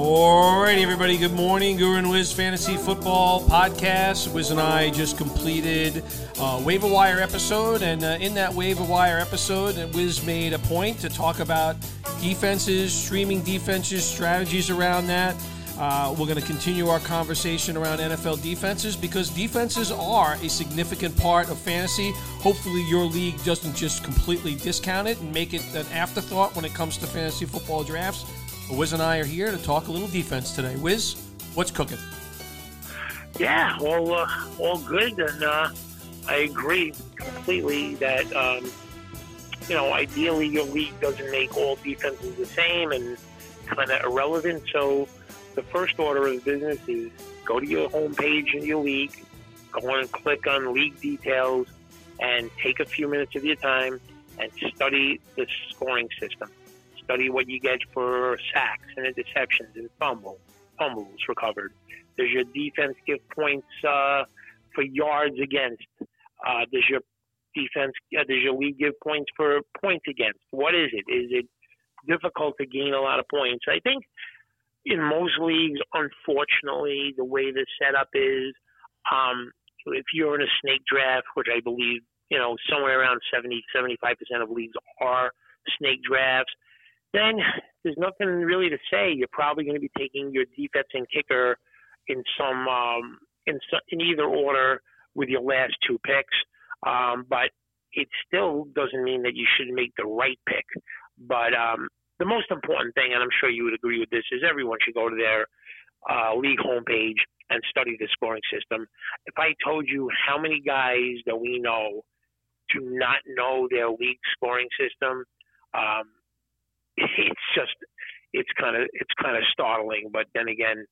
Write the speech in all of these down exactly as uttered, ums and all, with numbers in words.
All right, everybody. Good morning. Guru and Wiz Fantasy Football Podcast. Wiz and I just completed a Wave of Wire episode, and uh, in that Wave of Wire episode, Wiz made a point to talk about defenses, streaming defenses, strategies around that. Uh, we're going to continue our conversation around N F L defenses because defenses are a significant part of fantasy. Hopefully your league doesn't just completely discount it and make it an afterthought when it comes to fantasy football drafts. But Wiz and I are here to talk a little defense today. Wiz, what's cooking? Yeah, all, uh, all good. And uh, I agree completely that, um, you know, ideally your league doesn't make all defenses the same and kind of irrelevant. So the first order of business is go to your homepage in your league, go on and click on league details, and take a few minutes of your time and study the scoring system. Study what you get for sacks and interceptions and fumbles, fumbles recovered. Does your defense give points uh, for yards against? Uh, does your defense? Uh, does your league give points for points against? What is it? Is it difficult to gain a lot of points? I think. In most leagues, unfortunately, the way the setup is, um, if you're in a snake draft, which I believe, you know, somewhere around seventy, seventy-five percent of leagues are snake drafts, then there's nothing really to say. You're probably going to be taking your defense and kicker in some, um, in, some in either order with your last two picks. Um, but it still doesn't mean that you should make the right pick. But, um, the most important thing, and I'm sure you would agree with this, is everyone should go to their uh, league homepage and study the scoring system. If I told you how many guys that we know do not know their league scoring system, um, it's just it's kind of it's kind of startling. But then again,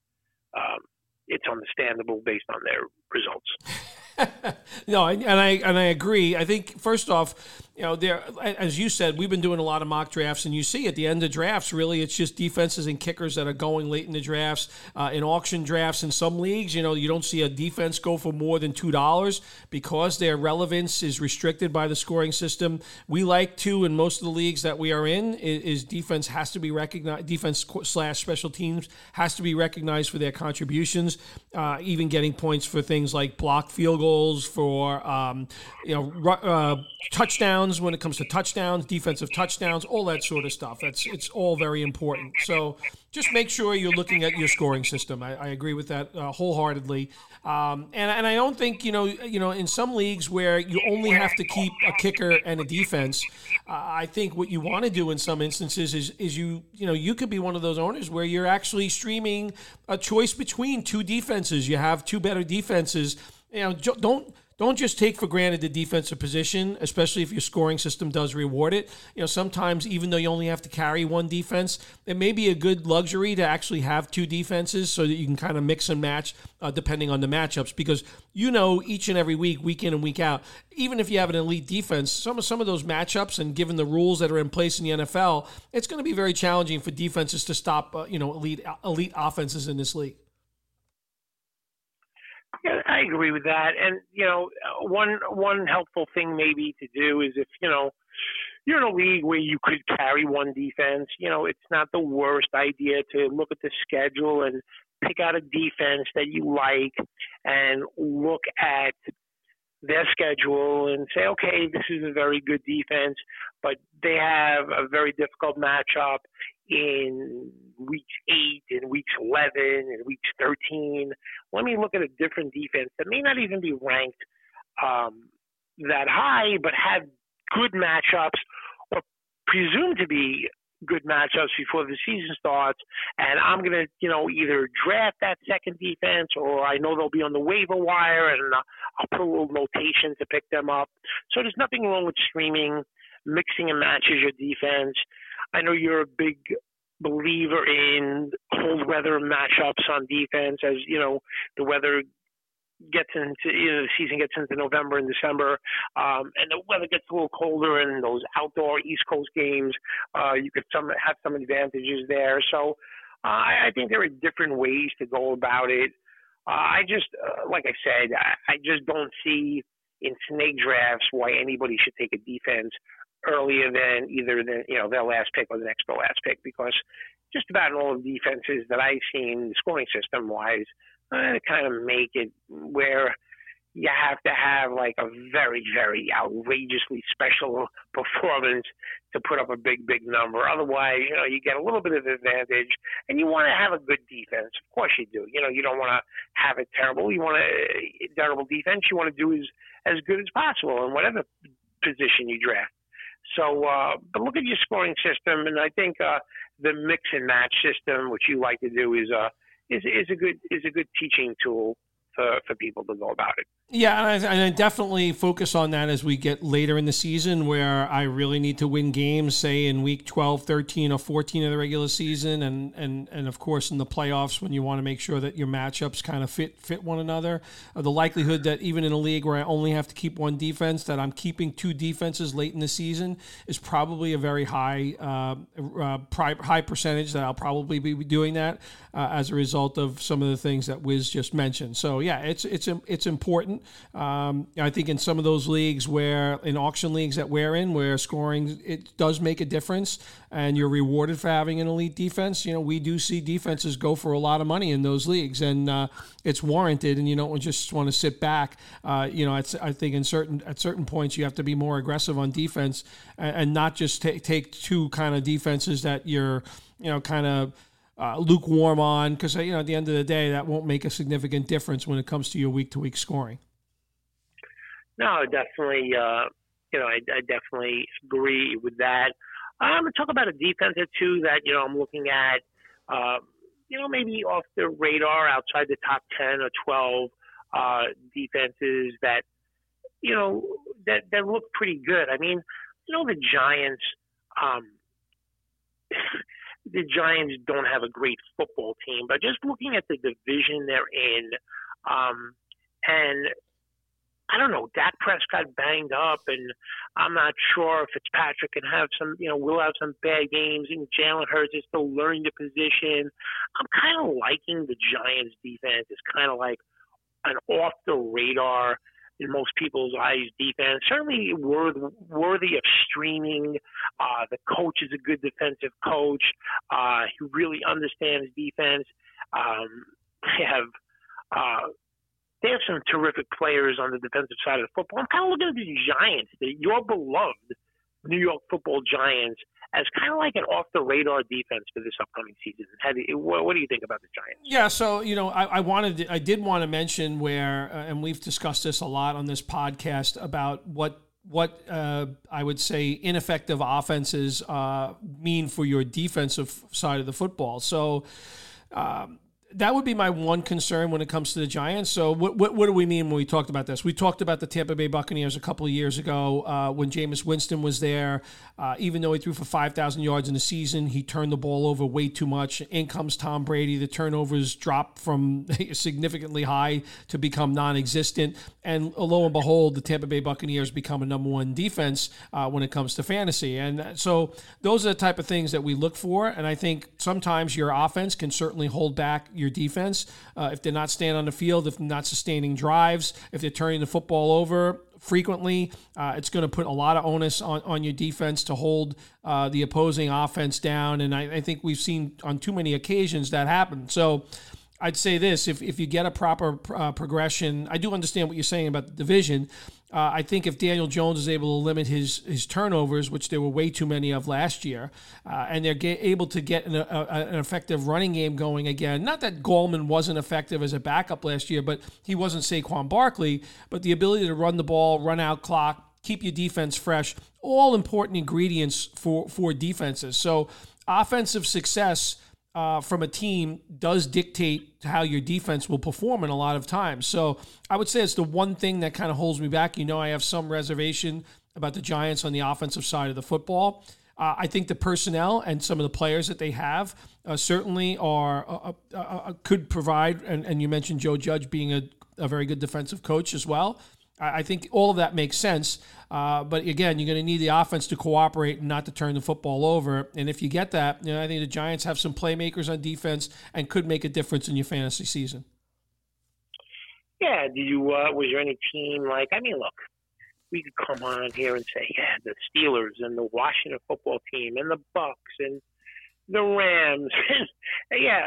um, it's understandable based on their results. No, and I and I agree. I think first off, you know, there as you said, we've been doing a lot of mock drafts, and you see at the end of drafts, really, it's just defenses and kickers that are going late in the drafts. Uh, in auction drafts, in some leagues, you know, you don't see a defense go for more than two dollars because their relevance is restricted by the scoring system. We like to, in most of the leagues that we are in, is, is defense has to be recognized. Defense slash special teams has to be recognized for their contributions, uh, even getting points for things like block field goals. Goals for um, you know uh, touchdowns when it comes to touchdowns, defensive touchdowns, all that sort of stuff. That's it's all very important. So just make sure you're looking at your scoring system. I, I agree with that uh, wholeheartedly. Um, and and I don't think you know you know in some leagues where you only have to keep a kicker and a defense. Uh, I think what you want to do in some instances is is you you know you could be one of those owners where you're actually streaming a choice between two defenses. You have two better defenses. You know, don't don't just take for granted the defensive position, especially if your scoring system does reward it. You know, sometimes even though you only have to carry one defense, it may be a good luxury to actually have two defenses so that you can kind of mix and match uh, depending on the matchups. Because you know, each and every week, week in and week out, even if you have an elite defense, some of some of those matchups and given the rules that are in place in the N F L, it's going to be very challenging for defenses to stop uh, you know elite elite offenses in this league. Yeah, I agree with that. And, you know, one one helpful thing maybe to do is if, you know, you're in a league where you could carry one defense, you know, it's not the worst idea to look at the schedule and pick out a defense that you like and look at their schedule and say, okay, this is a very good defense, but they have a very difficult matchup in week eight, in weeks eleven, in weeks thirteen. Let me look at a different defense that may not even be ranked um, that high, but have good matchups or presumed to be good matchups before the season starts. And I'm going to, you know, either draft that second defense or I know they'll be on the waiver wire and I'll put a little notation to pick them up. So there's nothing wrong with streaming, mixing and matches your defense. I know you're a big believer in cold weather matchups on defense. As you know, the weather gets into you know, the season gets into November and December, um, and the weather gets a little colder. And those outdoor East Coast games, uh, you could some have some advantages there. So uh, I think there are different ways to go about it. Uh, I just, uh, like I said, I, I just don't see in snake drafts why anybody should take a defense earlier than either the, you know, their last pick or the next to last pick, because just about all the defenses that I've seen scoring system-wise uh, kind of make it where you have to have like a very, very outrageously special performance to put up a big, big number. Otherwise, you know, you get a little bit of advantage, and you want to have a good defense. Of course you do. You know, you don't want to have it terrible. You want a terrible defense. You want to do as, as good as possible in whatever position you draft. So, uh, but look at your scoring system, and I think uh, the mix and match system, which you like to do, is a uh, is is a good is a good teaching tool for, for people to know about it. Yeah, and I, and I definitely focus on that as we get later in the season, where I really need to win games, say in week twelve, thirteen, or fourteen of the regular season, and and and of course in the playoffs when you want to make sure that your matchups kind of fit fit one another. Uh, the likelihood that even in a league where I only have to keep one defense, that I'm keeping two defenses late in the season is probably a very high uh, uh, pri- high percentage that I'll probably be doing that uh, as a result of some of the things that Wiz just mentioned. So yeah, it's it's it's important. Um, I think in some of those leagues where, in auction leagues that we're in, where scoring, it does make a difference and you're rewarded for having an elite defense, you know, we do see defenses go for a lot of money in those leagues, and uh, it's warranted, and you don't just want to sit back. Uh, you know, it's, I think in certain, at certain points you have to be more aggressive on defense and, and not just t- take two kind of defenses that you're, you know, kind of Uh, lukewarm on, because, you know, at the end of the day, that won't make a significant difference when it comes to your week-to-week scoring. No, definitely. Uh, you know, I, I definitely agree with that. I'm going to talk about a defense or two that, you know, I'm looking at, uh, you know, maybe off the radar outside the top ten or twelve uh, defenses that, you know, that, that look pretty good. I mean, you know, the Giants um, – the Giants don't have a great football team, but just looking at the division they're in, um, and I don't know, Dak Prescott banged up, and I'm not sure if Fitzpatrick can have some, you know, will have some bad games, and Jalen Hurts is still learning the position. I'm kind of liking the Giants' defense. It's kind of like an off-the-radar, in most people's eyes, defense, certainly worth, worthy of streaming. Uh, the coach is a good defensive coach. Uh, he really understands defense. Um, they have uh, they have some terrific players on the defensive side of the football. I'm kind of looking at the Giants, the, your beloved New York Football Giants, as kind of like an off-the-radar defense for this upcoming season. How do you, what, what do you think about the Giants? Yeah, so, you know, I, I wanted, to, I did want to mention where, uh, and we've discussed this a lot on this podcast, about what what uh, I would say ineffective offenses uh, mean for your defensive side of the football. So, um that would be my one concern when it comes to the Giants. So what, what what do we mean when we talked about this? We talked about the Tampa Bay Buccaneers a couple of years ago uh, when Jameis Winston was there. Uh, even though he threw for five thousand yards in the season, he turned the ball over way too much. In comes Tom Brady. The turnovers dropped from significantly high to become non-existent. And lo and behold, the Tampa Bay Buccaneers become a number one defense uh, when it comes to fantasy. And so those are the type of things that we look for. And I think sometimes your offense can certainly hold back your defense uh, if they're not staying on the field, if they're not sustaining drives, if they're turning the football over frequently, uh, it's going to put a lot of onus on, on your defense to hold uh, the opposing offense down. And I, I think we've seen on too many occasions that happen. So I'd say this, if, if you get a proper uh, progression, I do understand what you're saying about the division. Uh, I think if Daniel Jones is able to limit his his turnovers, which there were way too many of last year, uh, and they're get, able to get an, a, an effective running game going again, not that Gallman wasn't effective as a backup last year, but he wasn't Saquon Barkley, but the ability to run the ball, run out clock, keep your defense fresh, all important ingredients for, for defenses. So offensive success Uh, from a team does dictate how your defense will perform in a lot of times. So I would say it's the one thing that kind of holds me back. You know, I have some reservation about the Giants on the offensive side of the football. Uh, I think the personnel and some of the players that they have uh, certainly are uh, uh, uh, could provide, and, and you mentioned Joe Judge being a, a very good defensive coach as well. I think all of that makes sense, uh, but again, you're going to need the offense to cooperate and not to turn the football over, and if you get that, you know, I think the Giants have some playmakers on defense and could make a difference in your fantasy season. Yeah, do you, uh, was there any team like, I mean, look, we could come on here and say, yeah, the Steelers and the Washington football team and the Bucks and the Rams. Yeah,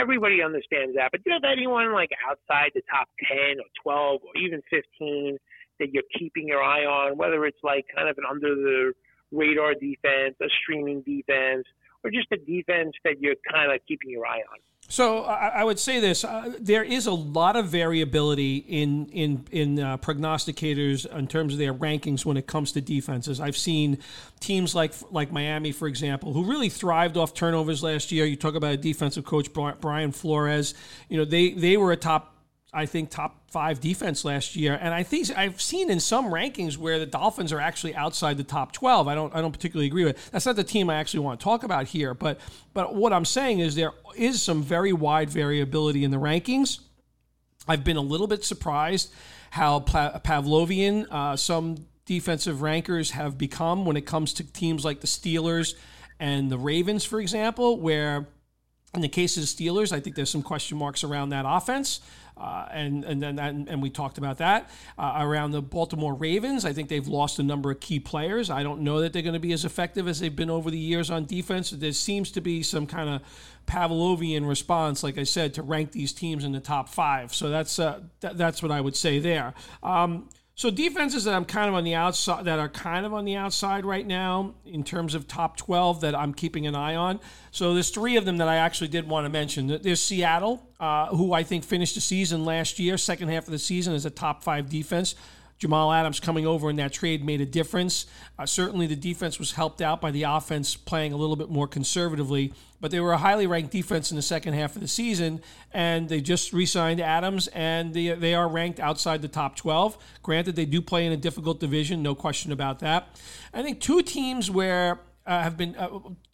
everybody understands that. But do you have anyone like outside the top ten or twelve or even fifteen that you're keeping your eye on, whether it's like kind of an under the radar defense, a streaming defense, or just a defense that you're kind of keeping your eye on? So I, I would say this: uh, there is a lot of variability in in in uh, prognosticators in terms of their rankings when it comes to defenses. I've seen teams like like Miami, for example, who really thrived off turnovers last year. You talk about a defensive coach, Brian Flores. You know, they they were a top, I think, top five defense last year, and I think I've seen in some rankings where the Dolphins are actually outside the top twelve. I don't I don't particularly agree with it. That's not the team I actually want to talk about here, but but what I'm saying is there is some very wide variability in the rankings. I've been a little bit surprised how Pavlovian uh, some defensive rankers have become when it comes to teams like the Steelers and the Ravens, for example, where in the case of the Steelers, I think there's some question marks around that offense. Uh, and and then and, and we talked about that uh, around the Baltimore Ravens. I think they've lost a number of key players. I don't know that they're going to be as effective as they've been over the years on defense. There seems to be some kind of Pavlovian response, like I said, to rank these teams in the top five. So that's uh, th- that's what I would say there. Um, so defenses that I'm kind of on the outside, that are kind of on the outside right now in terms of top twelve that I'm keeping an eye on. So there's three of them that I actually did want to mention. There's Seattle. Uh, who I think finished the season last year, second half of the season, as a top five defense. Jamal Adams coming over in that trade made a difference. Uh, certainly the defense was helped out by the offense playing a little bit more conservatively, but they were a highly ranked defense in the second half of the season, and they just re-signed Adams, and they, they are ranked outside the top twelve. Granted, they do play in a difficult division, no question about that. I think two teams where... Uh, have been uh,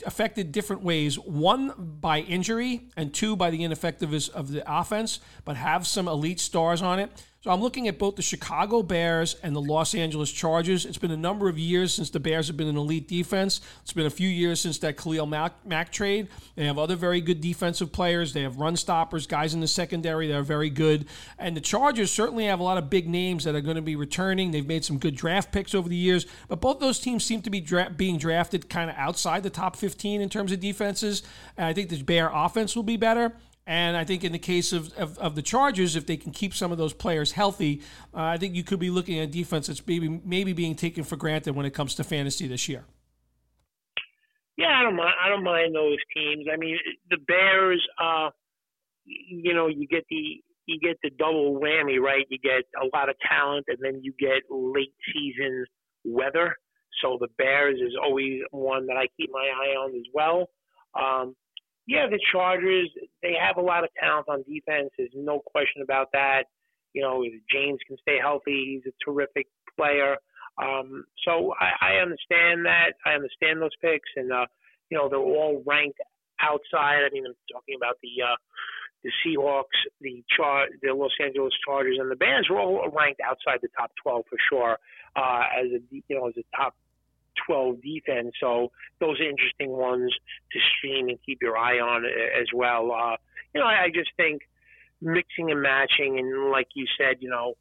affected different ways, one by injury and two by the ineffectiveness of the offense, but have some elite stars on it. So I'm looking at both the Chicago Bears and the Los Angeles Chargers. It's been a number of years since the Bears have been an elite defense. It's been a few years since that Khalil Mack, Mack trade. They have other very good defensive players. They have run stoppers, guys in the secondary that are very good. And the Chargers certainly have a lot of big names that are going to be returning. They've made some good draft picks over the years. But both those teams seem to be dra- being drafted kind of outside the top fifteen in terms of defenses. And I think the Bear offense will be better. And I think in the case of, of, of the Chargers, if they can keep some of those players healthy, uh, I think you could be looking at a defense that's maybe maybe being taken for granted when it comes to fantasy this year. Yeah, I don't mind. I don't mind those teams. I mean, the Bears. Uh, you know, you get the you get the double whammy, right? You get a lot of talent, and then you get late season weather. So the Bears is always one that I keep my eye on as well. Um, Yeah, the Chargers, they have a lot of talent on defense. There's no question about that. You know, James can stay healthy. He's a terrific player. Um, so I, I understand that. I understand those picks. And, uh, you know, they're all ranked outside. I mean, I'm talking about the uh, the Seahawks, the Char- the Los Angeles Chargers, and the Bears were all ranked outside the top twelve for sure uh, as a, you know, as a top twelve defense, so those are interesting ones to stream and keep your eye on as well. Uh, you know, I, I just think mixing and matching, and like you said, you know,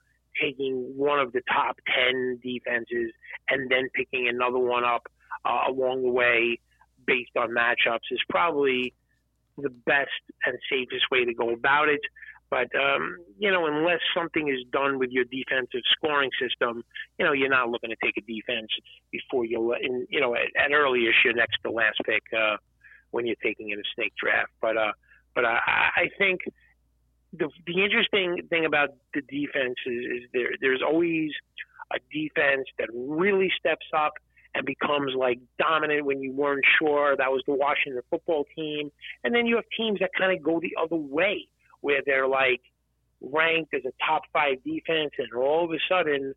taking one of the top ten defenses and then picking another one up uh, along the way based on matchups is probably the best and safest way to go about it. But, um, you know, unless something is done with your defensive scoring system, you know, you're not looking to take a defense before you, you know, at, at earliest your next to last pick uh, when you're taking in a snake draft. But uh, but I, I think the the interesting thing about the defense is, is there there's always a defense that really steps up and becomes like dominant when you weren't sure. That was the Washington football team. And then you have teams that kind of go the other way, where they're like ranked as a top five defense, and all of a sudden,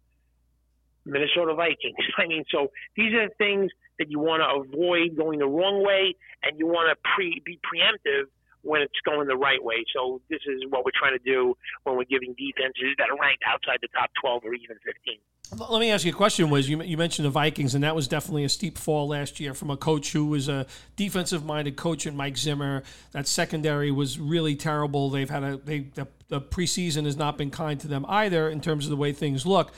Minnesota Vikings. I mean, so these are the things that you want to avoid going the wrong way, and you want to pre be preemptive when it's going the right way. So this is what we're trying to do when we're giving defenses that are ranked outside the top twelve or even fifteen. Let me ask you a question, Wiz. You, you mentioned the Vikings, and that was definitely a steep fall last year from a coach who was a defensive-minded coach in Mike Zimmer. That secondary was really terrible. They've had a they, the, the preseason has not been kind to them either in terms of the way things look.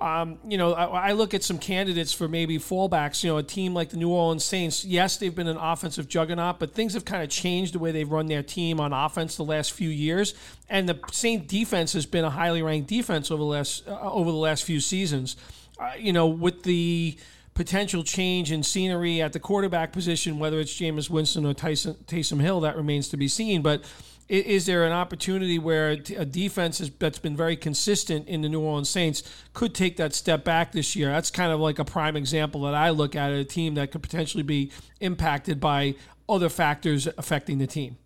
Um, you know, I, I look at some candidates for maybe fallbacks. You know, a team like the New Orleans Saints, yes, they've been an offensive juggernaut, but things have kind of changed the way they've run their team on offense the last few years. And the Saints defense has been a highly ranked defense over the last, uh, over the last few seasons. Uh, you know, with the potential change in scenery at the quarterback position, whether it's Jameis Winston or Tyson, Taysom Hill, that remains to be seen. But is there an opportunity where a defense that's been very consistent in the New Orleans Saints could take that step back this year? That's kind of like a prime example that I look at, a team that could potentially be impacted by other factors affecting the team.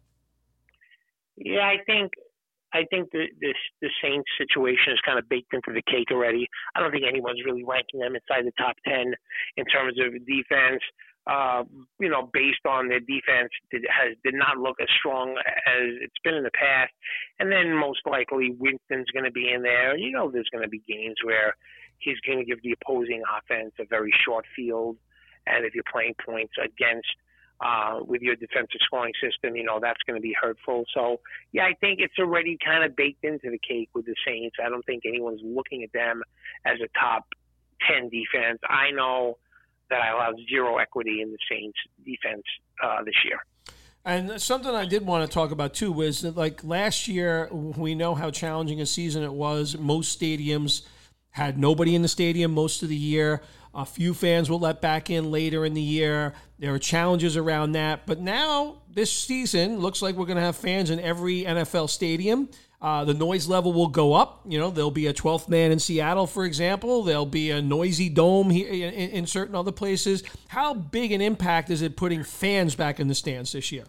Yeah, I think I think the, the, the Saints situation is kind of baked into the cake already. I don't think anyone's really ranking them inside the top ten in terms of defense. Uh, you know, based on their defense, did, has did not look as strong as it's been in the past. And then most likely Winston's going to be in there. You know, there's going to be games where he's going to give the opposing offense a very short field. And if you're playing points against uh, with your defensive scoring system, you know, that's going to be hurtful. So, yeah, I think it's already kind of baked into the cake with the Saints. I don't think anyone's looking at them as a top ten defense. I know that I allowed zero equity in the Saints defense uh, this year. And something I did want to talk about, too, was that, like, last year, we know how challenging a season it was. Most stadiums had nobody in the stadium most of the year. A few fans were let back in later in the year. There are challenges around that. But now, this season, looks like we're going to have fans in every N F L stadium. Uh, the noise level will go up. You know, there'll be a twelfth man in Seattle, for example. There'll be a noisy dome here in, in certain other places. How big an impact is it putting fans back in the stands this year?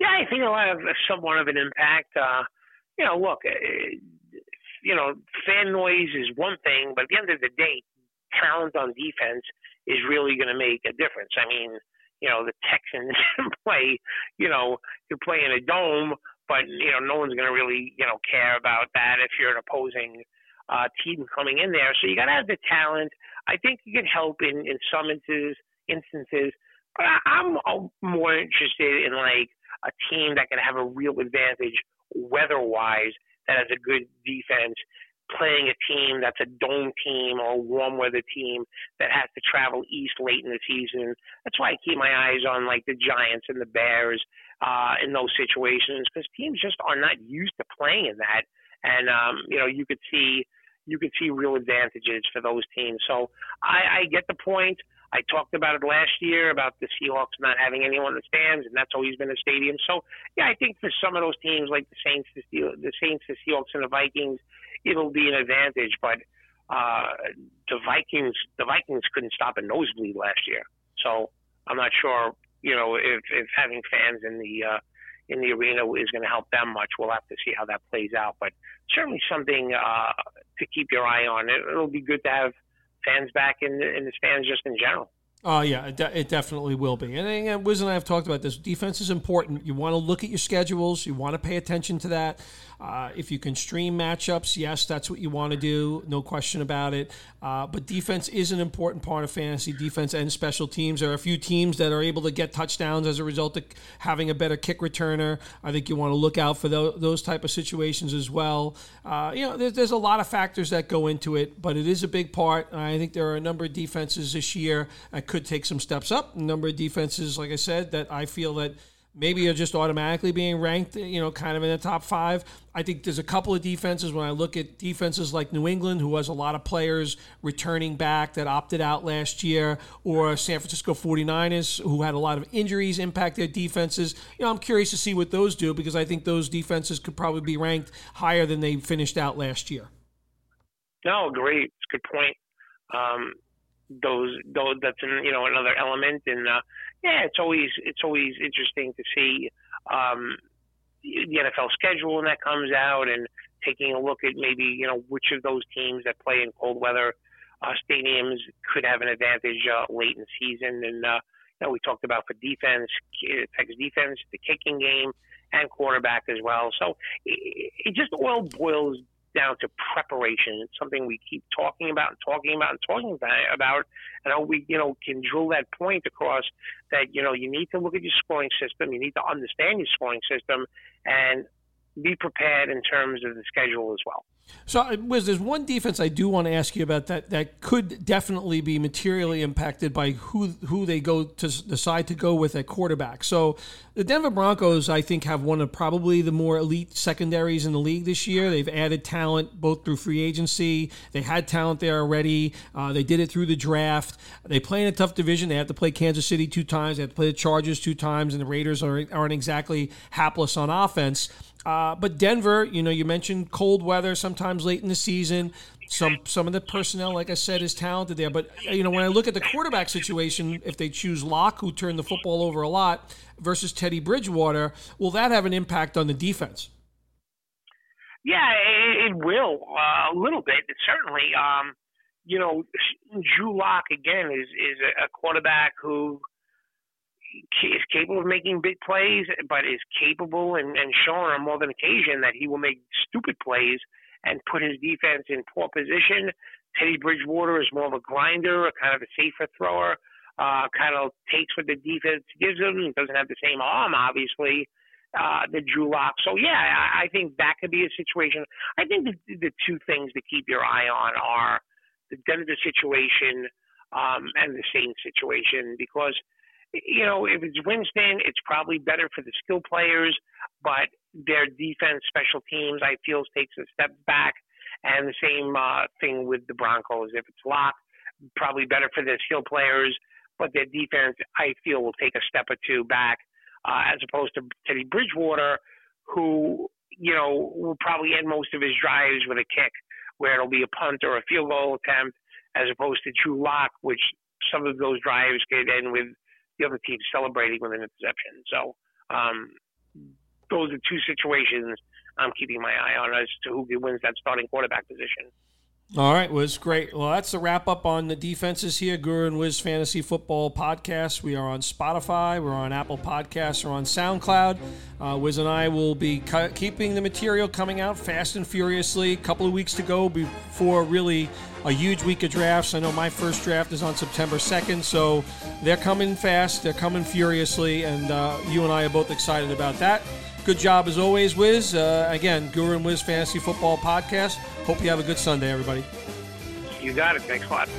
Yeah, I think it'll have somewhat of an impact. Uh, you know, look, it, you know, fan noise is one thing, but at the end of the day, talent on defense is really going to make a difference. I mean, you know, the Texans play, you know, you play in a dome, but, you know, no one's going to really, you know, care about that if you're an opposing uh, team coming in there. So you got to have the talent. I think you can help in, in some instances, instances. But I, I'm more interested in, like, a team that can have a real advantage weather-wise, that has a good defense, playing a team that's a dome team or a warm-weather team that has to travel east late in the season. That's why I keep my eyes on, like, the Giants and the Bears uh, in those situations, because teams just are not used to playing in that. And, um, you know, you could see you could see real advantages for those teams. So I, I get the point. I talked about it last year about the Seahawks not having anyone in the stands, and that's always been a stadium. So, yeah, I think for some of those teams like the Saints, the, Steel- the Saints, the Seahawks, and the Vikings, it'll be an advantage, but uh, the Vikings the Vikings couldn't stop a nosebleed last year, so I'm not sure, you know, if, if having fans in the uh, in the arena is going to help them much. We'll have to see how that plays out, but certainly something uh, to keep your eye on. It, it'll be good to have fans back in the, in the stands just in general. Oh, uh, yeah, it, de- it definitely will be. And, and Wiz and I have talked about this. Defense is important. You want to look at your schedules. You want to pay attention to that. Uh, if you can stream matchups, yes, that's what you want to do. No question about it. Uh, but defense is an important part of fantasy, defense and special teams. There are a few teams that are able to get touchdowns as a result of having a better kick returner. I think you want to look out for those, those type of situations as well. Uh, you know, there's, there's a lot of factors that go into it, but it is a big part. I think there are a number of defenses this year that could Could take some steps up. A number of defenses, like I said, that I feel that maybe are just automatically being ranked, you know, kind of in the top five. I think there's a couple of defenses when I look at defenses like New England, who has a lot of players returning back that opted out last year, or San Francisco forty-niners, who had a lot of injuries impact their defenses. You know, I'm curious to see what those do, because I think those defenses could probably be ranked higher than they finished out last year. No, great. It's a good point. Um, Those, those, that's an, you know, another element, and uh, yeah, it's always it's always interesting to see um, the N F L schedule when that comes out, and taking a look at maybe, you know, which of those teams that play in cold weather uh, stadiums could have an advantage uh, late in the season. And uh, you know, we talked about for defense, Texas defense, the kicking game, and quarterback as well. So it, it just all boils down to preparation. It's something we keep talking about and talking about and talking about, and how we, you know, can drill that point across that, you know, you need to look at your scoring system, you need to understand your scoring system, and be prepared in terms of the schedule as well. So, Wiz, there's one defense I do want to ask you about that that could definitely be materially impacted by who who they go to decide to go with at quarterback. So the Denver Broncos, I think, have one of probably the more elite secondaries in the league this year. They've added talent both through free agency. They had talent there already. Uh, they did it through the draft. They play in a tough division. They have to play Kansas City two times. They have to play the Chargers two times, and the Raiders are, aren't exactly hapless on offense. Uh, but Denver, you know, you mentioned cold weather sometimes late in the season. Some some of the personnel, like I said, is talented there. But, you know, when I look at the quarterback situation, if they choose Locke, who turned the football over a lot, versus Teddy Bridgewater, will that have an impact on the defense? Yeah, it, it will uh, a little bit, certainly. Um, you know, Drew Locke, again, is, is a quarterback who – is capable of making big plays, but is capable and, and showing on more than occasion that he will make stupid plays and put his defense in poor position. Teddy Bridgewater is more of a grinder, a kind of a safer thrower, uh, kind of takes what the defense gives him. He doesn't have the same arm, obviously, uh, that Drew Locke. So, yeah, I, I think that could be a situation. I think the, the two things to keep your eye on are the Denver situation um, and the Saints situation, because you know, if it's Winston, it's probably better for the skill players, but their defense, special teams, I feel, takes a step back. And the same uh, thing with the Broncos. If it's Locke, probably better for their skill players, but their defense, I feel, will take a step or two back, uh, as opposed to Teddy Bridgewater, who, you know, will probably end most of his drives with a kick, where it'll be a punt or a field goal attempt, as opposed to Drew Locke, which some of those drives could end with the other team celebrating with an interception. So um, those are two situations I'm keeping my eye on as to who wins that starting quarterback position. All right, Wiz, great. Well, that's the wrap-up on the defenses here, Guru and Wiz Fantasy Football Podcast. We are on Spotify. We're on Apple Podcasts. We're on SoundCloud. Uh, Wiz and I will be cu- keeping the material coming out fast and furiously. A couple of weeks to go before really a huge week of drafts. I know my first draft is on September second, so they're coming fast. They're coming furiously, and uh, you and I are both excited about that. Good job as always, Wiz. Uh, again, Guru and Wiz Fantasy Football Podcast. Hope you have a good Sunday, everybody. You got it. Thanks a lot.